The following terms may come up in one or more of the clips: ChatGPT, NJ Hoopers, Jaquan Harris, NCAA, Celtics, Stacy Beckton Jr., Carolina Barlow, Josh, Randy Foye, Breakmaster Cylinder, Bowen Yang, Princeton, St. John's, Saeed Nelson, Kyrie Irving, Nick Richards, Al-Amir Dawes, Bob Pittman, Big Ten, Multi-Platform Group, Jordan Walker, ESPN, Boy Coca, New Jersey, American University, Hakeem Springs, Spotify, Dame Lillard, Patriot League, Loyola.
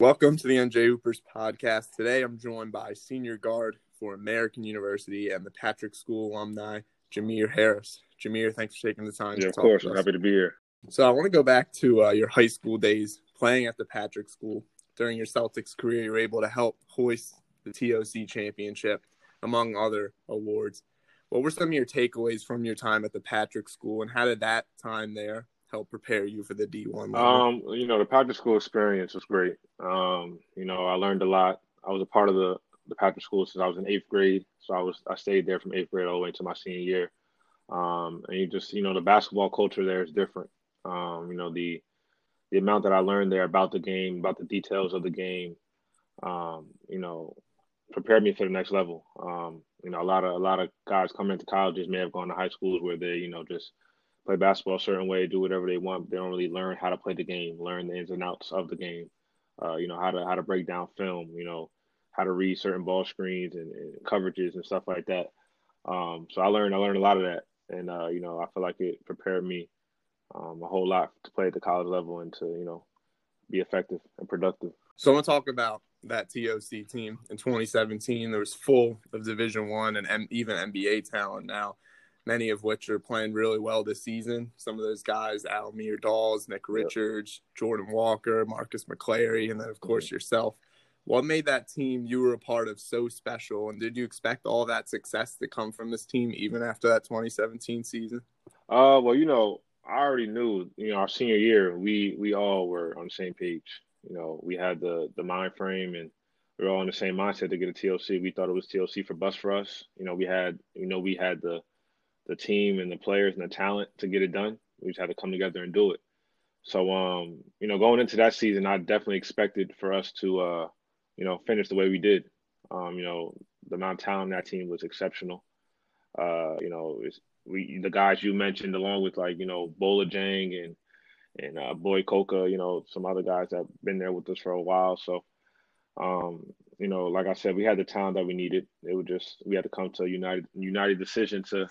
Welcome to the NJ Hoopers podcast. Today I'm joined by senior guard for American University and the Patrick School alumni, Jameer Harris. Jameer, thanks for taking the time to talk to us. Yeah, of course. I'm happy to be here. So I want to go back to your high school days playing at the Patrick School. During your Celtics career, you were able to help hoist the TOC Championship, among other awards. What were some of your takeaways from your time at the Patrick School, and how did that time there help prepare you for the D1 level? The Patrick School experience was great. I learned a lot. I was a part of the Patrick School since I was in eighth grade. So I stayed there from eighth grade all the way to my senior year. The basketball culture there is different. The amount that I learned there about the game, about the details of the game, prepared me for the next level. A lot of guys coming into colleges may have gone to high schools where they, just play basketball a certain way, do whatever they want, but they don't really learn how to play the game, learn the ins and outs of the game, how to break down film, how to read certain ball screens and coverages and stuff like that. So I learned a lot of that. And, I feel like it prepared me a whole lot to play at the college level and to, be effective and productive. So I want to talk about that TOC team. In 2017, there was full of Division I and even NBA talent now, many of which are playing really well this season. Some of those guys, Al-Amir Dawes, Nick Richards, Jordan Walker, Marcus McClary, and then, of course, yourself. What made that team you were a part of so special, and did you expect all that success to come from this team even after that 2017 season? I already knew, our senior year, we all were on the same page. We had the mind frame, and we were all in the same mindset to get a TOC. We thought it was TOC for us. We had the team and the players and the talent to get it done. We just had to come together and do it. So, going into that season, I definitely expected for us to, finish the way we did. The amount of talent on that team was exceptional. The guys you mentioned, along with Bola Jang and Boy Coca, some other guys that have been there with us for a while. So, like I said, we had the time that we needed. It was just, we had to come to a united decision to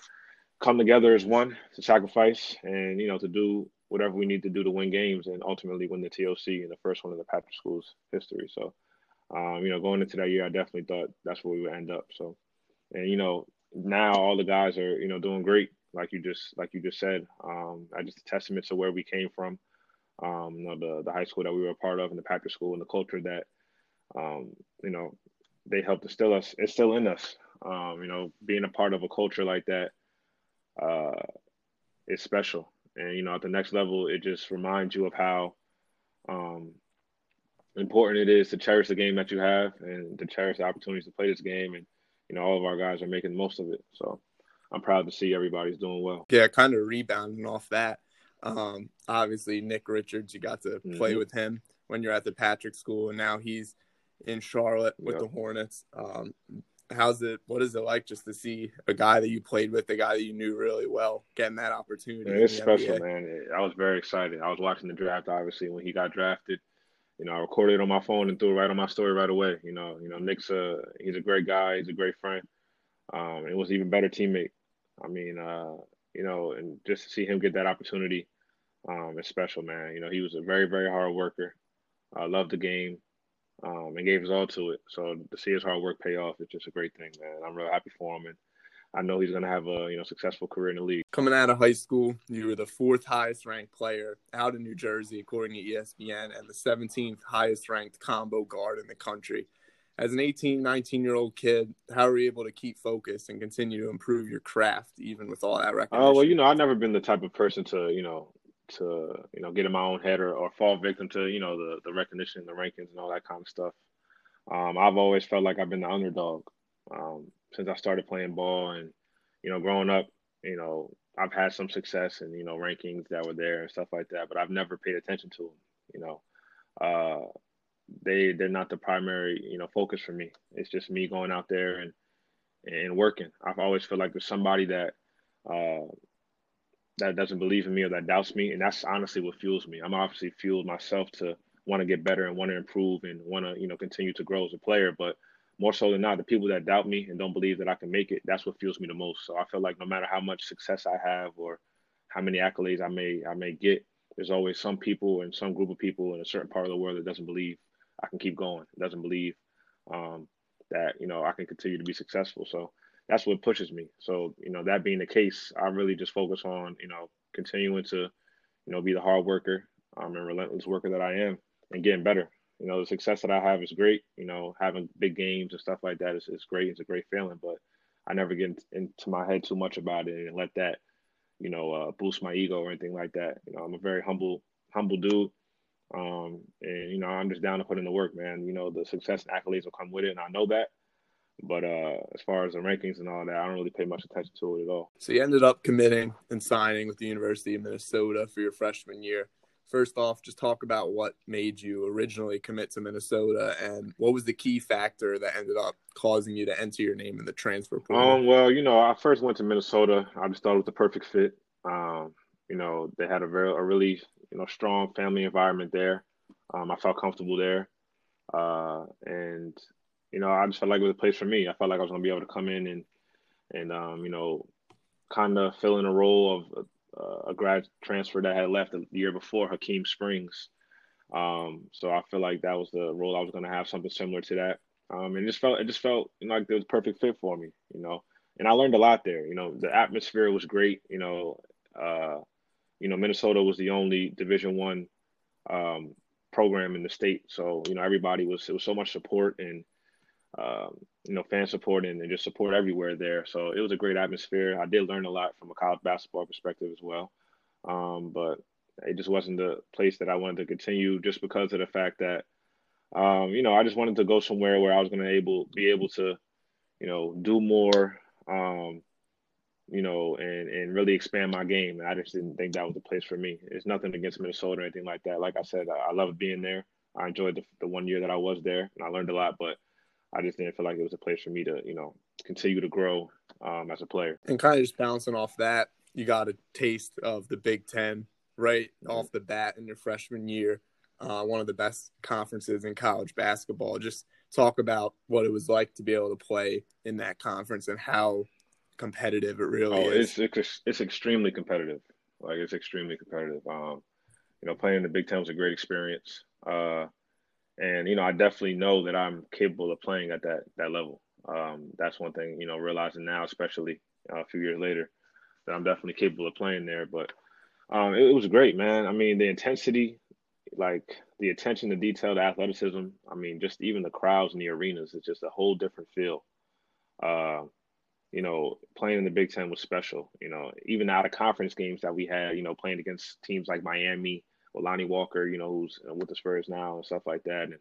come together as one, to sacrifice and, to do whatever we need to do to win games and ultimately win the TOC in the first one in the Patrick School's history. So, going into that year, I definitely thought that's where we would end up. So, and, now all the guys are, doing great, like you just said. Just a testament to where we came from, the high school that we were a part of and the Patrick School and the culture that, they helped instill us. It's still in us. Being a part of a culture like that is special. And, at the next level, it just reminds you of how important it is to cherish the game that you have and to cherish the opportunities to play this game. And, all of our guys are making the most of it. So I'm proud to see everybody's doing well. Yeah, kind of rebounding off that. Obviously, Nick Richards, you got to play with him when you're at the Patrick School, and now he's in Charlotte with the Hornets. What is it like just to see a guy that you played with, a guy that you knew really well, getting that opportunity? It's special, NBA? Man. I was very excited. I was watching the draft, obviously, when he got drafted. I recorded it on my phone and threw it right on my story right away. Nick's he's a great guy. He's a great friend. And was an even better teammate. And just to see him get that opportunity is special, man. He was a very, very hard worker. Loved the game and gave his all to it. So to see his hard work pay off is just a great thing, man. I'm really happy for him. And I know he's going to have a successful career in the league. Coming out of high school, you were the fourth highest ranked player out in New Jersey, according to ESPN, and the 17th highest ranked combo guard in the country. As an 18, 19-year-old kid, how were you able to keep focused and continue to improve your craft, even with all that recognition? Oh, well, I've never been the type of person to get in my own head or fall victim to, the recognition, the rankings, and all that kind of stuff. I've always felt like I've been the underdog. Since I started playing ball and, growing up, I've had some success and, rankings that were there and stuff like that, but I've never paid attention to them. They're not the primary, focus for me. It's just me going out there and working. I've always felt like there's somebody that, that doesn't believe in me or that doubts me. And that's honestly what fuels me. I'm obviously fueled myself to want to get better and want to improve and want to, continue to grow as a player, but more so than not, the people that doubt me and don't believe that I can make it, that's what fuels me the most. So I feel like no matter how much success I have or how many accolades I may get, there's always some people and some group of people in a certain part of the world that doesn't believe I can keep going. It doesn't believe that, you know, I can continue to be successful. So that's what pushes me. So, you know, that being the case, I really just focus on, you know, continuing to, you know, be the hard worker and relentless worker that I am and getting better. You know, the success that I have is great. You know, having big games and stuff like that is great. It's a great feeling, but I never get into my head too much about it and let that, you know, boost my ego or anything like that. You know, I'm a very humble dude. And, you know, I'm just down to put in the work, man. You know, the success and accolades will come with it, and I know that. But as far as the rankings and all that, I don't really pay much attention to it at all. So you ended up committing and signing with the University of Minnesota for your freshman year. First off, just talk about what made you originally commit to Minnesota and what was the key factor that ended up causing you to enter your name in the transfer portal? Well, you know, I first went to Minnesota. I just thought it was the perfect fit. You know, they had a really, you know, strong family environment there. I felt comfortable there. And, you know, I just felt like it was a place for me. I felt like I was going to be able to come in and you know, kind of fill in a role of a grad transfer that had left the year before, Hakeem Springs. So I feel like that was the role I was going to have, something similar to that. And it just felt you know, like it was a perfect fit for me, you know. And I learned a lot there. You know, the atmosphere was great. You know, Minnesota was the only Division I program in the state. So, you know, everybody it was so much support and, you know, fan support and just support everywhere there. So it was a great atmosphere. I did learn a lot from a college basketball perspective as well. But it just wasn't the place that I wanted to continue just because of the fact that, you know, I just wanted to go somewhere where I was going to be able to, you know, do more, you know, and really expand my game. And I just didn't think that was the place for me. It's nothing against Minnesota or anything like that. Like I said, I loved being there. I enjoyed the 1 year that I was there and I learned a lot, but I just didn't feel like it was a place for me to, you know, continue to grow as a player. And kind of just bouncing off that, you got a taste of the Big Ten right off the bat in your freshman year, one of the best conferences in college basketball. Just talk about what it was like to be able to play in that conference and how competitive it really is. It's extremely competitive. Like, it's extremely competitive. You know, playing in the Big Ten was a great experience. And, you know, I definitely know that I'm capable of playing at that level. That's one thing, you know, realizing now, especially a few years later, that I'm definitely capable of playing there. But it was great, man. I mean, the intensity, like the attention to detail, the athleticism, I mean, just even the crowds and the arenas, it's just a whole different feel. You know, playing in the Big Ten was special. You know, even out of conference games that we had, you know, playing against teams like Miami, Lonnie Walker, you know, who's with the Spurs now and stuff like that. And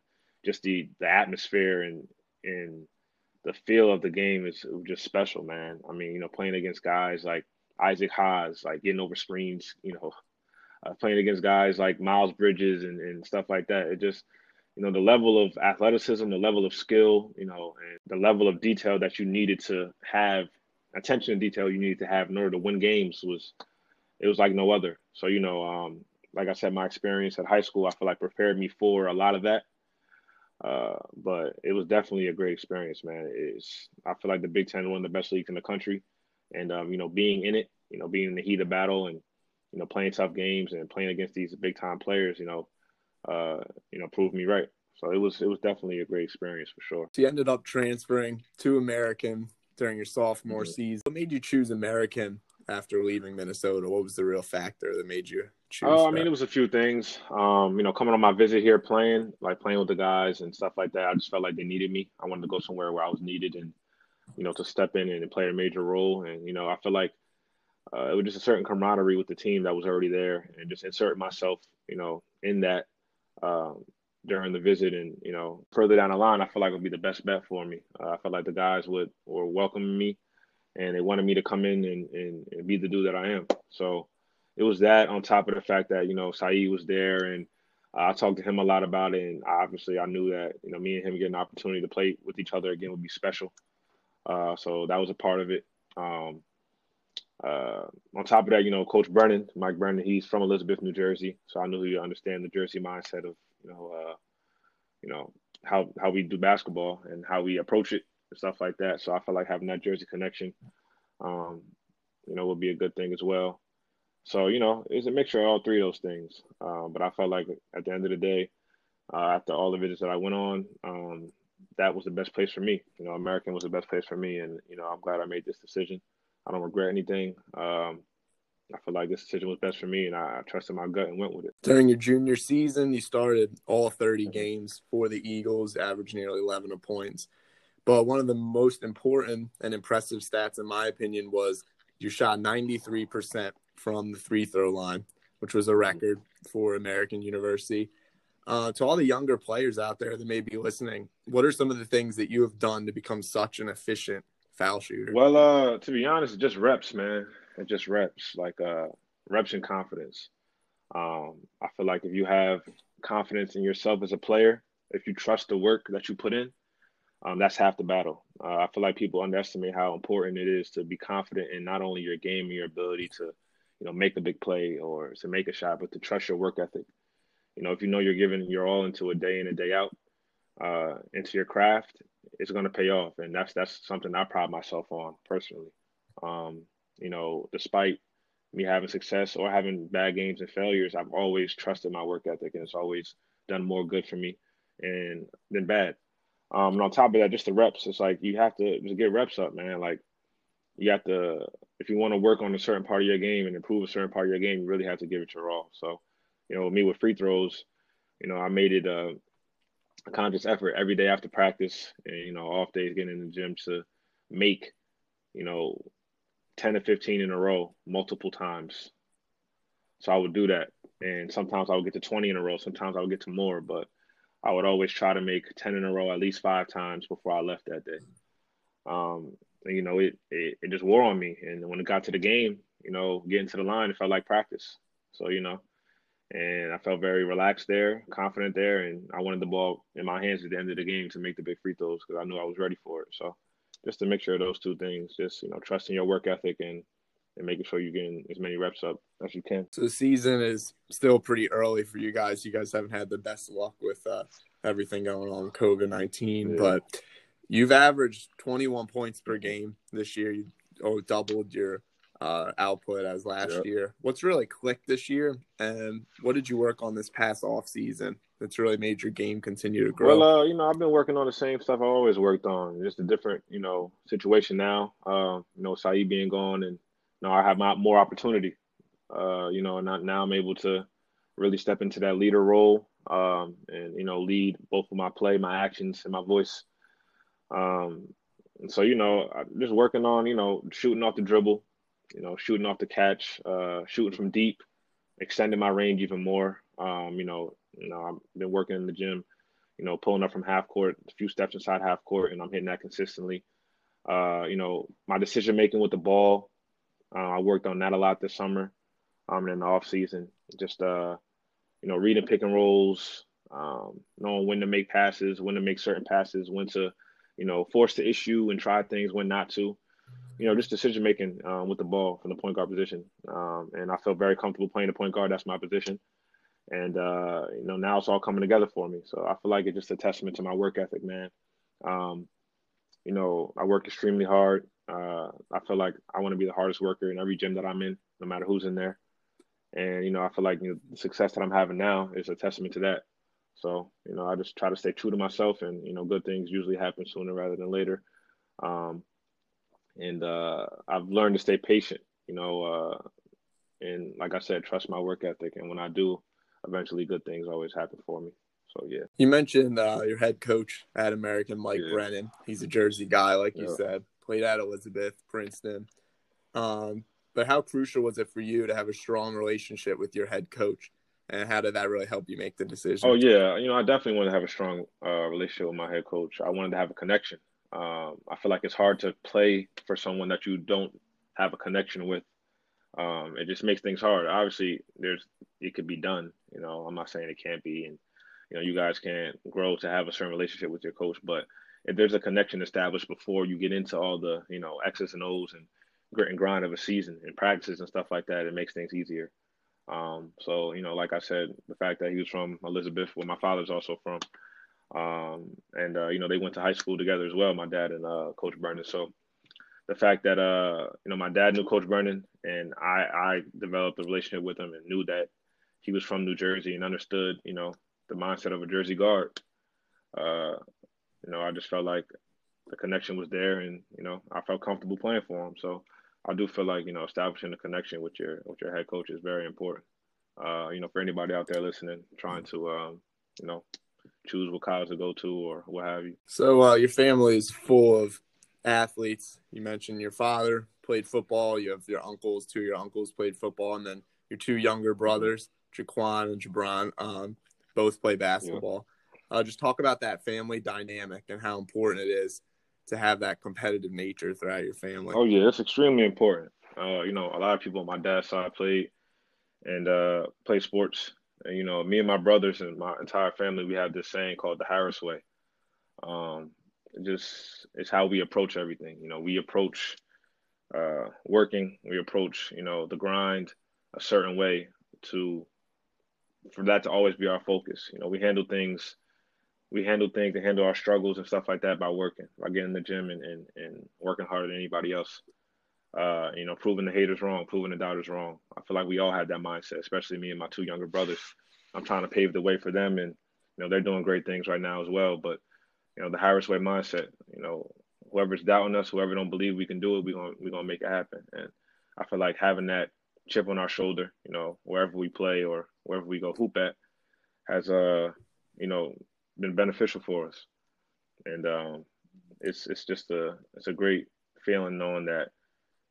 just the atmosphere and the feel of the game is just special, man. I mean, you know, playing against guys like Isaac Haas, like getting over screens, you know, playing against guys like Miles Bridges and stuff like that. It just, you know, the level of athleticism, the level of skill, you know, and the level of detail that you needed to have, attention to detail you needed to have in order to win games it was like no other. So, you know, like I said, my experience at high school, I feel like prepared me for a lot of that. But it was definitely a great experience, man. I feel like the Big Ten is one of the best leagues in the country. And, you know, being in it, you know, being in the heat of battle and, you know, playing tough games and playing against these big-time players, you know, proved me right. So it was definitely a great experience for sure. So you ended up transferring to American during your sophomore season. What made you choose American after leaving Minnesota? What was the real factor that made you choose? I mean, it was a few things. You know, coming on my visit here, playing with the guys and stuff like that, I just felt like they needed me. I wanted to go somewhere where I was needed and, you know, to step in and play a major role. And, you know, I feel like it was just a certain camaraderie with the team that was already there and just insert myself, you know, in that during the visit. And, you know, further down the line, I feel like it would be the best bet for me. I felt like the guys were welcoming me. And they wanted me to come in and be the dude that I am. So it was that on top of the fact that, you know, Saeed was there and I talked to him a lot about it. And obviously I knew that, you know, me and him getting an opportunity to play with each other again would be special. So that was a part of it. On top of that, you know, Coach Brennan, Mike Brennan, he's from Elizabeth, New Jersey. So I knew he'd understand the Jersey mindset of, you know, how we do basketball and how we approach it. Stuff like that. So I feel like having that Jersey connection, you know, would be a good thing as well. So, you know, it's a mixture of all three of those things. But I felt like at the end of the day, after all the visits that I went on, that was the best place for me. You know, American was the best place for me. And, you know, I'm glad I made this decision. I don't regret anything. I feel like this decision was best for me, and I trusted my gut and went with it. During your junior season, you started all 30 games for the Eagles, averaged nearly 11 points. But one of the most important and impressive stats, in my opinion, was you shot 93% from the free throw line, which was a record for American University. To all the younger players out there that may be listening, what are some of the things that you have done to become such an efficient foul shooter? Well, to be honest, just reps, man. It just reps, like reps and confidence. I feel like if you have confidence in yourself as a player, if you trust the work that you put in, that's half the battle. I feel like people underestimate how important it is to be confident in not only your game and your ability to, you know, make a big play or to make a shot, but to trust your work ethic. You know, if you know you're giving your all into a day in and day out, into your craft, it's going to pay off. And that's something I pride myself on personally. You know, despite me having success or having bad games and failures, I've always trusted my work ethic, and it's always done more good for me and than bad. And on top of that, just the reps, it's like you have to just get reps up, man. Like you have to, if you want to work on a certain part of your game and improve a certain part of your game, you really have to give it your all. So, you know, me with free throws, you know, I made it a conscious effort every day after practice and, you know, off days getting in the gym to make, you know, 10 to 15 in a row multiple times. So I would do that. And sometimes I would get to 20 in a row. Sometimes I would get to more, but I would always try to make 10 in a row at least 5 times before I left that day. And, you know, it just wore on me. And when it got to the game, you know, getting to the line, it felt like practice. So, you know, and I felt very relaxed there, confident there. And I wanted the ball in my hands at the end of the game to make the big free throws because I knew I was ready for it. So just a mixture of those two things, just, you know, trusting your work ethic and making sure you're getting as many reps up as you can. So the season is still pretty early for you guys. You guys haven't had the best luck with everything going on with COVID-19, yeah. But you've averaged 21 points per game this year. You doubled your output as last year. What's really clicked this year, and what did you work on this past offseason that's really made your game continue to grow? Well, you know, I've been working on the same stuff I always worked on, just a different, you know, situation now. You know, Saeed being gone, and now I have more opportunity, you know, and now I'm able to really step into that leader role and, you know, lead both of my play, my actions, and my voice. And so, you know, I'm just working on, you know, shooting off the dribble, you know, shooting off the catch, shooting from deep, extending my range even more. You know, I've been working in the gym, you know, pulling up from half court, a few steps inside half court, and I'm hitting that consistently. You know, my decision making with the ball, I worked on that a lot this summer, and in the off season, just you know, reading pick and rolls, knowing when to make passes, when to make certain passes, when to, you know, force the issue and try things, when not to. You know, just decision making with the ball from the point guard position, and I feel very comfortable playing the point guard. That's my position. And, you know, now it's all coming together for me. So I feel like it's just a testament to my work ethic, man. You know, I work extremely hard. I feel like I want to be the hardest worker in every gym that I'm in, no matter who's in there. And, you know, I feel like, you know, the success that I'm having now is a testament to that. So, you know, I just try to stay true to myself, and, you know, good things usually happen sooner rather than later. And I've learned to stay patient, you know, and like I said, trust my work ethic. And when I do, eventually good things always happen for me. So, yeah. You mentioned your head coach at American, Mike Brennan. He's a Jersey guy, like you said, played at Elizabeth, Princeton. But how crucial was it for you to have a strong relationship with your head coach? And how did that really help you make the decision? Oh, yeah. You know, I definitely wanted to have a strong relationship with my head coach. I wanted to have a connection. I feel like it's hard to play for someone that you don't have a connection with. It just makes things hard. Obviously, it could be done. You know, I'm not saying it can't be, and you know, you guys can't grow to have a certain relationship with your coach. But if there's a connection established before you get into all the, you know, X's and O's and grit and grind of a season and practices and stuff like that, it makes things easier. So you know, like I said, the fact that he was from Elizabeth, where my father's also from, and you know, they went to high school together as well, my dad and Coach Brennan. So the fact that you know, my dad knew Coach Brennan, and I developed a relationship with him and knew that he was from New Jersey and understood, you know, the mindset of a Jersey guard. You know, I just felt like the connection was there, and you know, I felt comfortable playing for him. So I do feel like, you know, establishing a connection with your head coach is very important. You know, for anybody out there listening, trying to you know, choose what college to go to or what have you. So your family is full of athletes. You mentioned your father played football. You have your uncles. Two of your uncles played football, and then your two younger brothers, Jaquan and Jabron, both play basketball. Yeah. Just talk about that family dynamic and how important it is to have that competitive nature throughout your family. Oh yeah, it's extremely important. You know, a lot of people on my dad's side played and played sports. And, you know, me and my brothers and my entire family, we have this saying called the Harris way. Just it's how we approach everything. You know, we approach working, we approach, you know, the grind a certain way for that to always be our focus. You know, we handle things and handle our struggles and stuff like that by working, by getting in the gym and working harder than anybody else. You know, proving the haters wrong, proving the doubters wrong. I feel like we all had that mindset, especially me and my two younger brothers. I'm trying to pave the way for them, and, you know, they're doing great things right now as well. But, you know, the Harris way mindset, you know, whoever's doubting us, whoever don't believe we can do it, we're gonna make it happen. And I feel like having that chip on our shoulder, you know, wherever we play or wherever we go hoop at, has you know, been beneficial for us. And it's just a great feeling knowing that,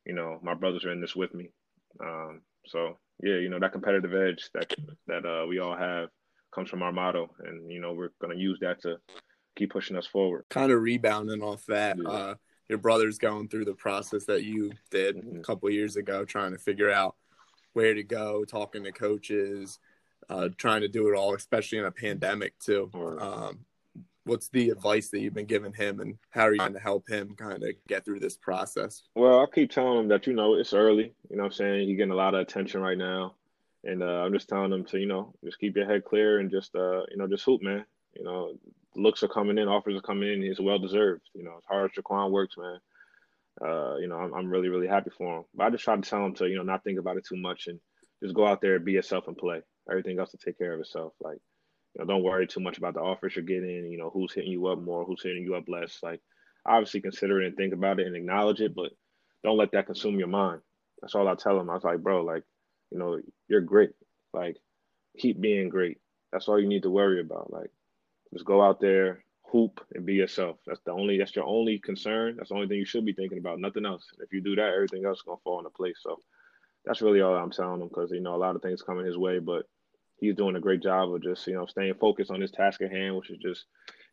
you know, my brothers are in this with me. So yeah, you know, that competitive edge that we all have comes from our motto, and you know, we're gonna use that to keep pushing us forward. Kind of rebounding off that, yeah. Your brother's going through the process that you did a couple of years ago, trying to figure out where to go, talking to coaches, trying to do it all, especially in a pandemic too. Right. What's the advice that you've been giving him, and how are you trying to help him kind of get through this process? Well, I keep telling him that, you know, it's early, you know what I'm saying? He's getting a lot of attention right now. And I'm just telling him to, you know, just keep your head clear and just, you know, just hoop, man. You know, looks are coming in, offers are coming in. It's well-deserved. You know, as hard as Jaquan works, man, you know, I'm really, really happy for him. But I just try to tell him to, you know, not think about it too much and just go out there and be yourself and play. Everything else will take care of itself. Like, you know, don't worry too much about the offers you're getting, you know, who's hitting you up more, who's hitting you up less. Like, obviously consider it and think about it and acknowledge it, but don't let that consume your mind. That's all I tell him. I was like, bro, like, you know, you're great. Like, keep being great. That's all you need to worry about. Like, just go out there, hoop, and be yourself. That's your only concern. That's the only thing you should be thinking about, nothing else. If you do that, everything else is going to fall into place. So that's really all I'm telling him, because, you know, a lot of things coming his way, but he's doing a great job of just, you know, staying focused on his task at hand, which is just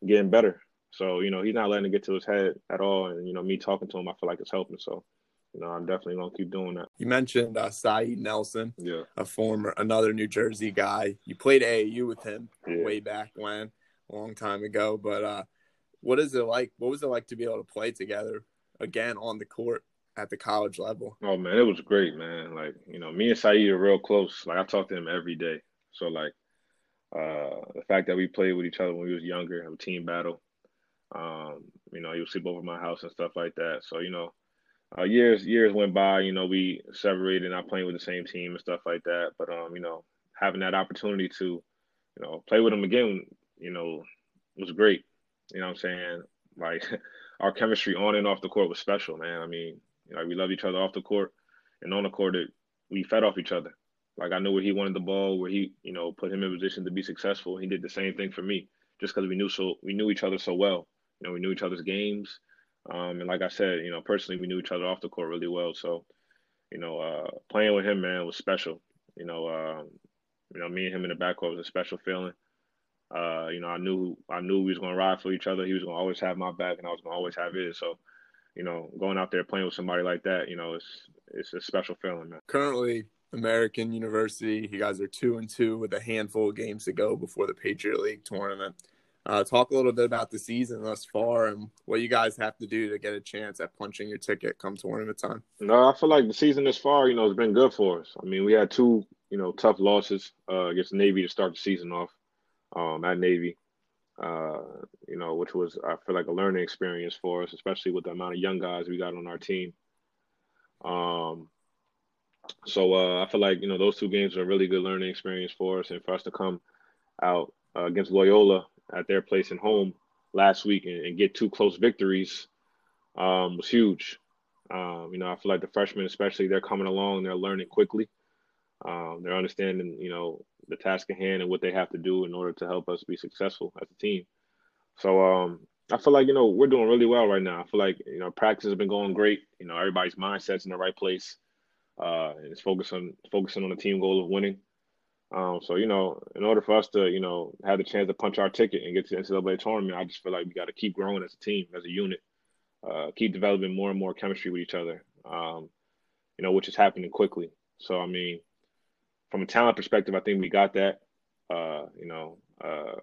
getting better. So, you know, he's not letting it get to his head at all. And, you know, me talking to him, I feel like it's helping. So, you know, I'm definitely going to keep doing that. You mentioned Saeed Nelson, yeah, another New Jersey guy. You played AAU with him way back when. A long time ago, but what is it like? What was it like to be able to play together again on the court at the college level? Oh man, it was great, man. Like, you know, me and Saeed are real close. Like, I talk to him every day. So like, the fact that we played with each other when we was younger, have a team battle. You know, he would sleep over my house and stuff like that. So, you know, years went by. You know, we separated, not playing with the same team and stuff like that. But you know, having that opportunity to, you know, play with him again, you know, it was great. You know what I'm saying? Like, our chemistry on and off the court was special, man. I mean, you know, we loved each other off the court, and on the court, we fed off each other. Like, I knew where he wanted the ball, where he, you know, put him in position to be successful. He did the same thing for me, just because we knew each other so well. You know, we knew each other's games. And like I said, you know, personally, we knew each other off the court really well. So, you know, playing with him, man, was special. You know, me and him in the backcourt was a special feeling. You know, I knew we was going to ride for each other. He was going to always have my back, and I was going to always have his. So, you know, going out there playing with somebody like that, you know, it's a special feeling, man. Currently, American University, you guys are 2-2 with a handful of games to go before the Patriot League tournament. Talk a little bit about the season thus far and what you guys have to do to get a chance at punching your ticket come tournament time. No, I feel like the season thus far, you know, has been good for us. I mean, we had two, you know, tough losses against Navy to start the season off. At Navy, you know, which was, I feel like, a learning experience for us, especially with the amount of young guys we got on our team. So I feel like, you know, those two games were a really good learning experience for us, and for us to come out against Loyola at their place and home last week and get two close victories was huge. I feel like the freshmen, especially, they're coming along. They're learning quickly. They're understanding, the task at hand and what they have to do in order to help us be successful as a team. So I feel like, we're doing really well right now. I feel like, practice has been going great. Everybody's mindset's in the right place. And it's focusing on the team goal of winning. So, in order for us to, have the chance to punch our ticket and get to the NCAA tournament, I just feel like we got to keep growing as a team, as a unit, keep developing more and more chemistry with each other, which is happening quickly. So, I mean, from a talent perspective, I think we got that, in a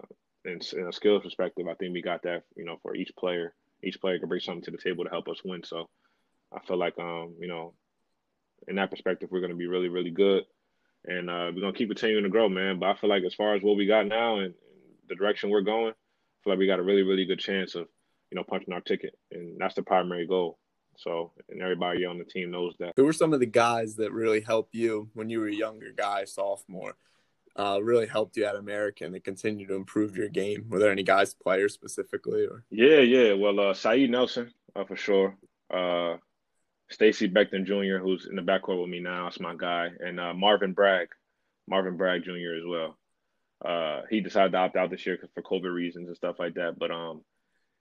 skills perspective, I think we got that, for each player can bring something to the table to help us win. So I feel like, in that perspective, we're going to be really, really good. And we're going to keep continuing to grow, man. But I feel like as far as what we got now and the direction we're going, I feel like we got a really, really good chance of, punching our ticket. And that's the primary goal. So, and everybody on the team knows that. Who were some of the guys that really helped you when you were a younger guy, sophomore, really helped you at American and continue to improve your game? Were there any guys, players specifically? Or? Yeah. Well, Saeed Nelson, for sure. Stacy Beckton Jr., who's in the backcourt with me now, is my guy, and Marvin Bragg Jr. as well. He decided to opt out this year for COVID reasons and stuff like that, but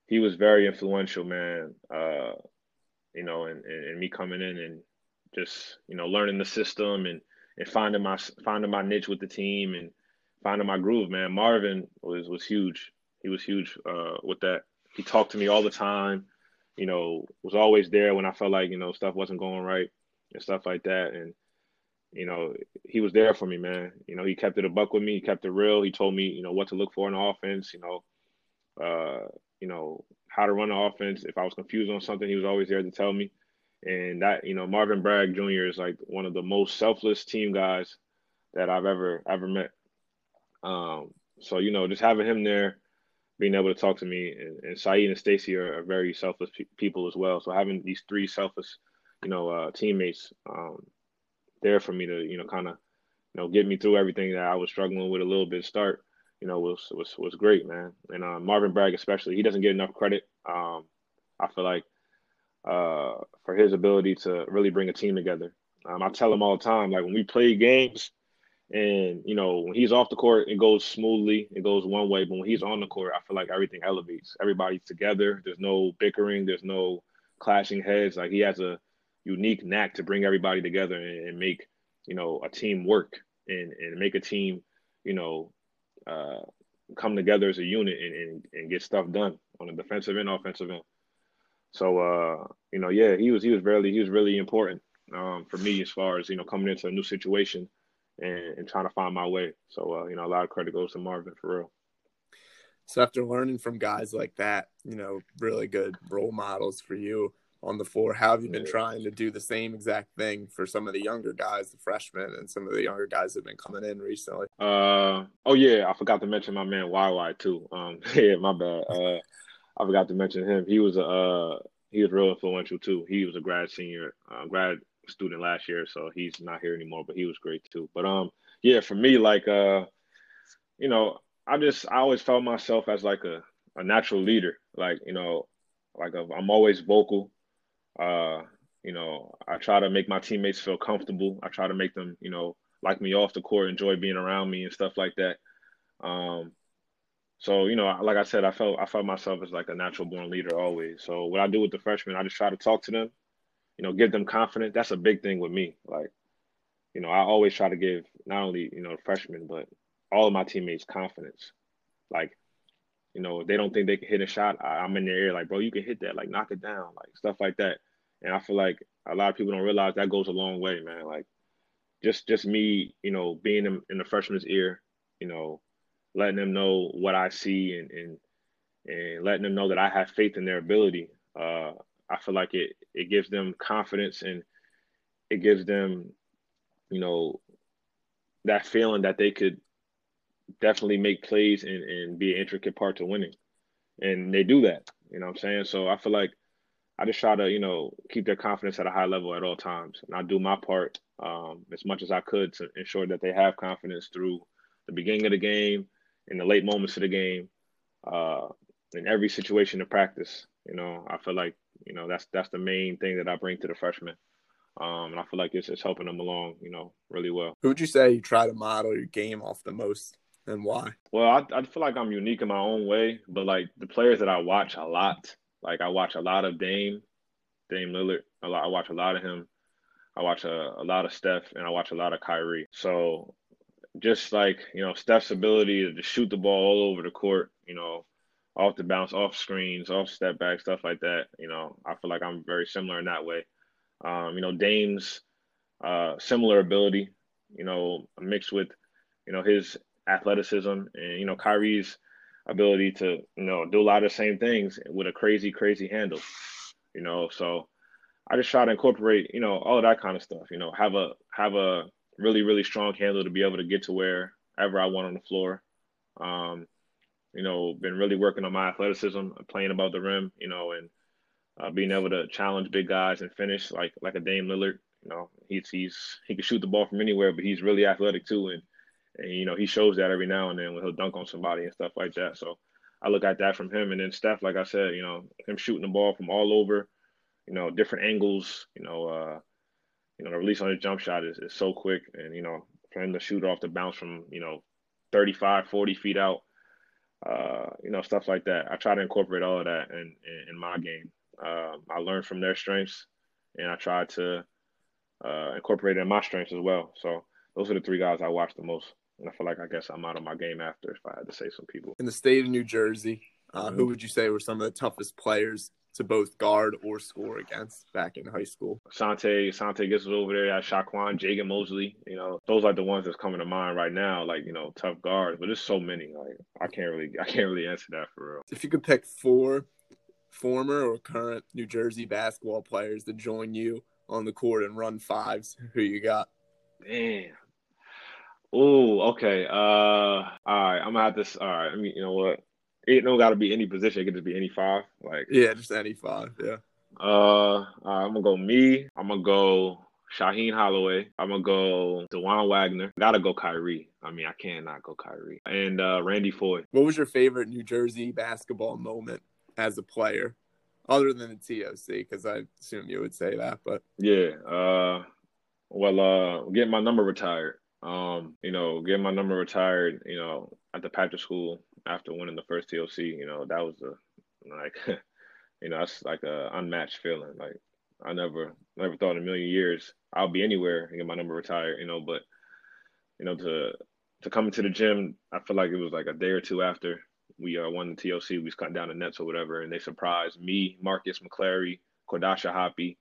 he was very influential, man. And me coming in and just learning the system and finding my niche with the team and finding my groove, man. Marvin was huge. He was huge with that. He talked to me all the time. Was always there when I felt like, stuff wasn't going right and stuff like that. And, he was there for me, man. He kept it a buck with me. He kept it real. He told me, what to look for in the offense, how to run the offense. If I was confused on something, he was always there to tell me. And that, Marvin Bragg Jr. is like one of the most selfless team guys that I've ever met. So, just having him there, being able to talk to me, and Saeed and Stacy are very selfless people as well. So having these three selfless, teammates there for me to, kind of, get me through everything that I was struggling with a little bit start, was great, man. And Marvin Bragg especially, he doesn't get enough credit. I feel like for his ability to really bring a team together. I tell him all the time, like when we play games, and, when he's off the court, it goes smoothly. It goes one way. But when he's on the court, I feel like everything elevates. Everybody's together. There's no bickering. There's no clashing heads. Like, he has a unique knack to bring everybody together and make, a team work and make a team, come together as a unit and get stuff done on the defensive and offensive end. So, he was really important for me as far as, coming into a new situation. And trying to find my way. So, a lot of credit goes to Marvin, for real. So after learning from guys like that, really good role models for you on the floor, how have you been trying to do the same exact thing for some of the younger guys, the freshmen, and some of the younger guys that have been coming in recently? I forgot to mention my man YY too. My bad. I forgot to mention him. He was real influential too. He was a grad student last year, so he's not here anymore, but he was great too. But for me, like I always felt myself as like a natural leader, like I'm always vocal. I try to make my teammates feel comfortable. I try to make them like me off the court, enjoy being around me and stuff like that. So like I said, I felt myself as like a natural born leader always. So what I do with the freshmen, I just try to talk to them, give them confidence. That's a big thing with me. Like, I always try to give not only, freshmen, but all of my teammates confidence. Like, if they don't think they can hit a shot, I'm in their ear like, bro, you can hit that. Like, knock it down. Like, stuff like that. And I feel like a lot of people don't realize that goes a long way, man. Like, just me, being in the freshman's ear, letting them know what I see and letting them know that I have faith in their ability. I feel like it gives them confidence and it gives them, that feeling that they could definitely make plays and be an intricate part to winning. And they do that, what I'm saying? So I feel like I just try to, keep their confidence at a high level at all times. And I do my part as much as I could to ensure that they have confidence through the beginning of the game in the late moments of the game, in every situation of practice. You know, I feel like, you know, that's the main thing that I bring to the freshmen. And I feel like it's helping them along, you know, really well. Who would you say you try to model your game off the most and why? Well, I feel like I'm unique in my own way, but like the players that I watch a lot, like I watch a lot of Dame Lillard. I watch a lot of him. I watch a lot of Steph, and I watch a lot of Kyrie. So just like, you know, Steph's ability to shoot the ball all over the court, you know, off the bounce, off screens, off step back, stuff like that. You know, I feel like I'm very similar in that way. You know, Dame's similar ability, you know, mixed with, you know, his athleticism and, you know, Kyrie's ability to, you know, do a lot of the same things with a crazy, crazy handle, you know. So I just try to incorporate, you know, all of that kind of stuff, you know, have a really, really strong handle to be able to get to wherever I want on the floor. You know, been really working on my athleticism, playing above the rim, you know, and being able to challenge big guys and finish like a Dame Lillard. You know, he can shoot the ball from anywhere, but he's really athletic too. And, you know, he shows that every now and then when he'll dunk on somebody and stuff like that. So I look at that from him. And then Steph, like I said, you know, him shooting the ball from all over, you know, different angles, you know, the release on his jump shot is so quick. And, you know, for him to shoot off the bounce from, you know, 35, 40 feet out, you know, stuff like that. I try to incorporate all of that in my game. I learned from their strengths, and I tried to incorporate it in my strengths as well. So those are the three guys I watch the most. And I feel like I guess I'm out of my game after if I had to say some people. In the state of New Jersey, who would you say were some of the toughest players to both guard or score against back in high school? Sante gets us over there. I had Shaquan, Jagan Mosley. You know, those are the ones that's coming to mind right now, like, you know, tough guards. But there's so many. Like, I can't really answer that for real. If you could pick four former or current New Jersey basketball players to join you on the court and run fives, who you got? Damn. Oh, okay. All right. I'm gonna have this. All right. I mean, you know what? It don't gotta be any position. It could just be any five. Like, yeah, just any five. Yeah. Right, I'm gonna go me. I'm gonna go Shaheen Holloway. I'm gonna go DeJuan Wagner. Gotta go Kyrie. I mean, I can't not go Kyrie. And Randy Foye. What was your favorite New Jersey basketball moment as a player, other than the TOC? Because I assume you would say that, but yeah. Well, getting my number retired. You know, getting my number retired. You know, at the Patrick School after winning the first TOC. You know, that was you know, that's like a unmatched feeling. Like, I never thought in a million years I'll be anywhere and get my number retired. You know, but you know, to come into the gym, I feel like it was like a day or two after we won the TOC. We was cutting down the nets or whatever, and they surprised me, Marcus McClary, Kodasha Hoppy,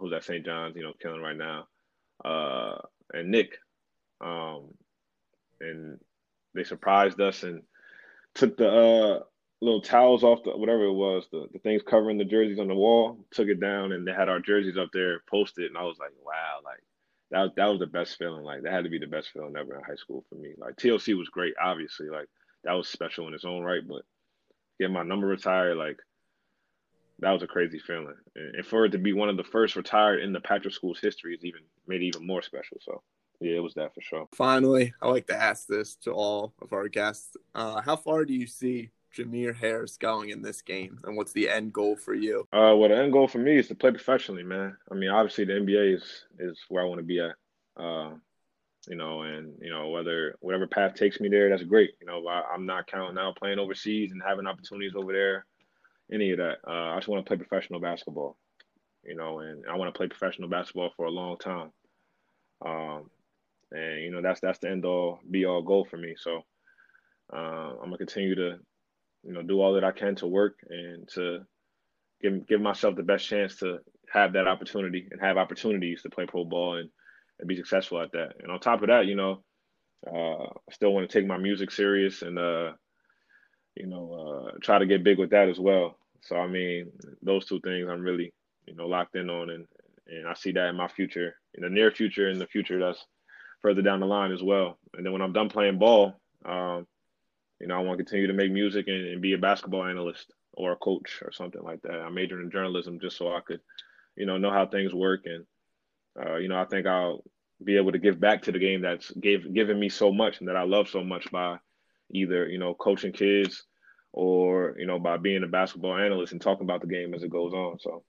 who's at St. John's, you know, killing right now, and Nick. And they surprised us and took the little towels off the whatever it was, the things covering the jerseys on the wall, took it down, and they had our jerseys up there posted. And I was like, wow, like that was the best feeling. Like, that had to be the best feeling ever in high school for me. Like, TLC was great, obviously. Like, that was special in its own right, but getting my number retired, like, that was a crazy feeling. And for it to be one of the first retired in the Patrick School's history is even made it even more special. So, yeah, it was that for sure. Finally, I like to ask this to all of our guests. How far do you see Jameer Harris going in this game, and what's the end goal for you? Well, the end goal for me is to play professionally, man. I mean, obviously, the NBA is where I want to be at. You know, and, you know, whatever path takes me there, that's great. You know, I'm not counting out playing overseas and having opportunities over there, any of that. I just want to play professional basketball, you know, and I want to play professional basketball for a long time. And, you know, that's the end all, be all goal for me. So I'm going to continue to, you know, do all that I can to work and to give myself the best chance to have that opportunity and have opportunities to play pro ball and be successful at that. And on top of that, you know, I still want to take my music serious and, you know, try to get big with that as well. So, I mean, those two things I'm really, you know, locked in on. And I see that in my future, in the near future, in the future that's further down the line as well. And then when I'm done playing ball, you know, I want to continue to make music and be a basketball analyst or a coach or something like that. I majored in journalism just so I could, you know how things work and, you know, I think I'll be able to give back to the game that's given me so much and that I love so much by either, you know, coaching kids or, you know, by being a basketball analyst and talking about the game as it goes on. So,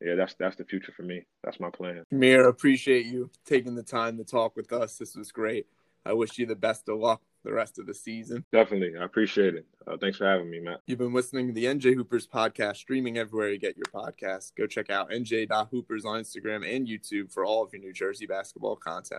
yeah, that's the future for me. That's my plan. Jameer, appreciate you taking the time to talk with us. This was great. I wish you the best of luck the rest of the season. Definitely. I appreciate it. Thanks for having me, Matt. You've been listening to the NJ Hoopers podcast, streaming everywhere you get your podcasts. Go check out NJ.Hoopers on Instagram and YouTube for all of your New Jersey basketball content.